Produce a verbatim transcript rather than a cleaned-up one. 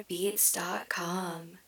inner beats dot com.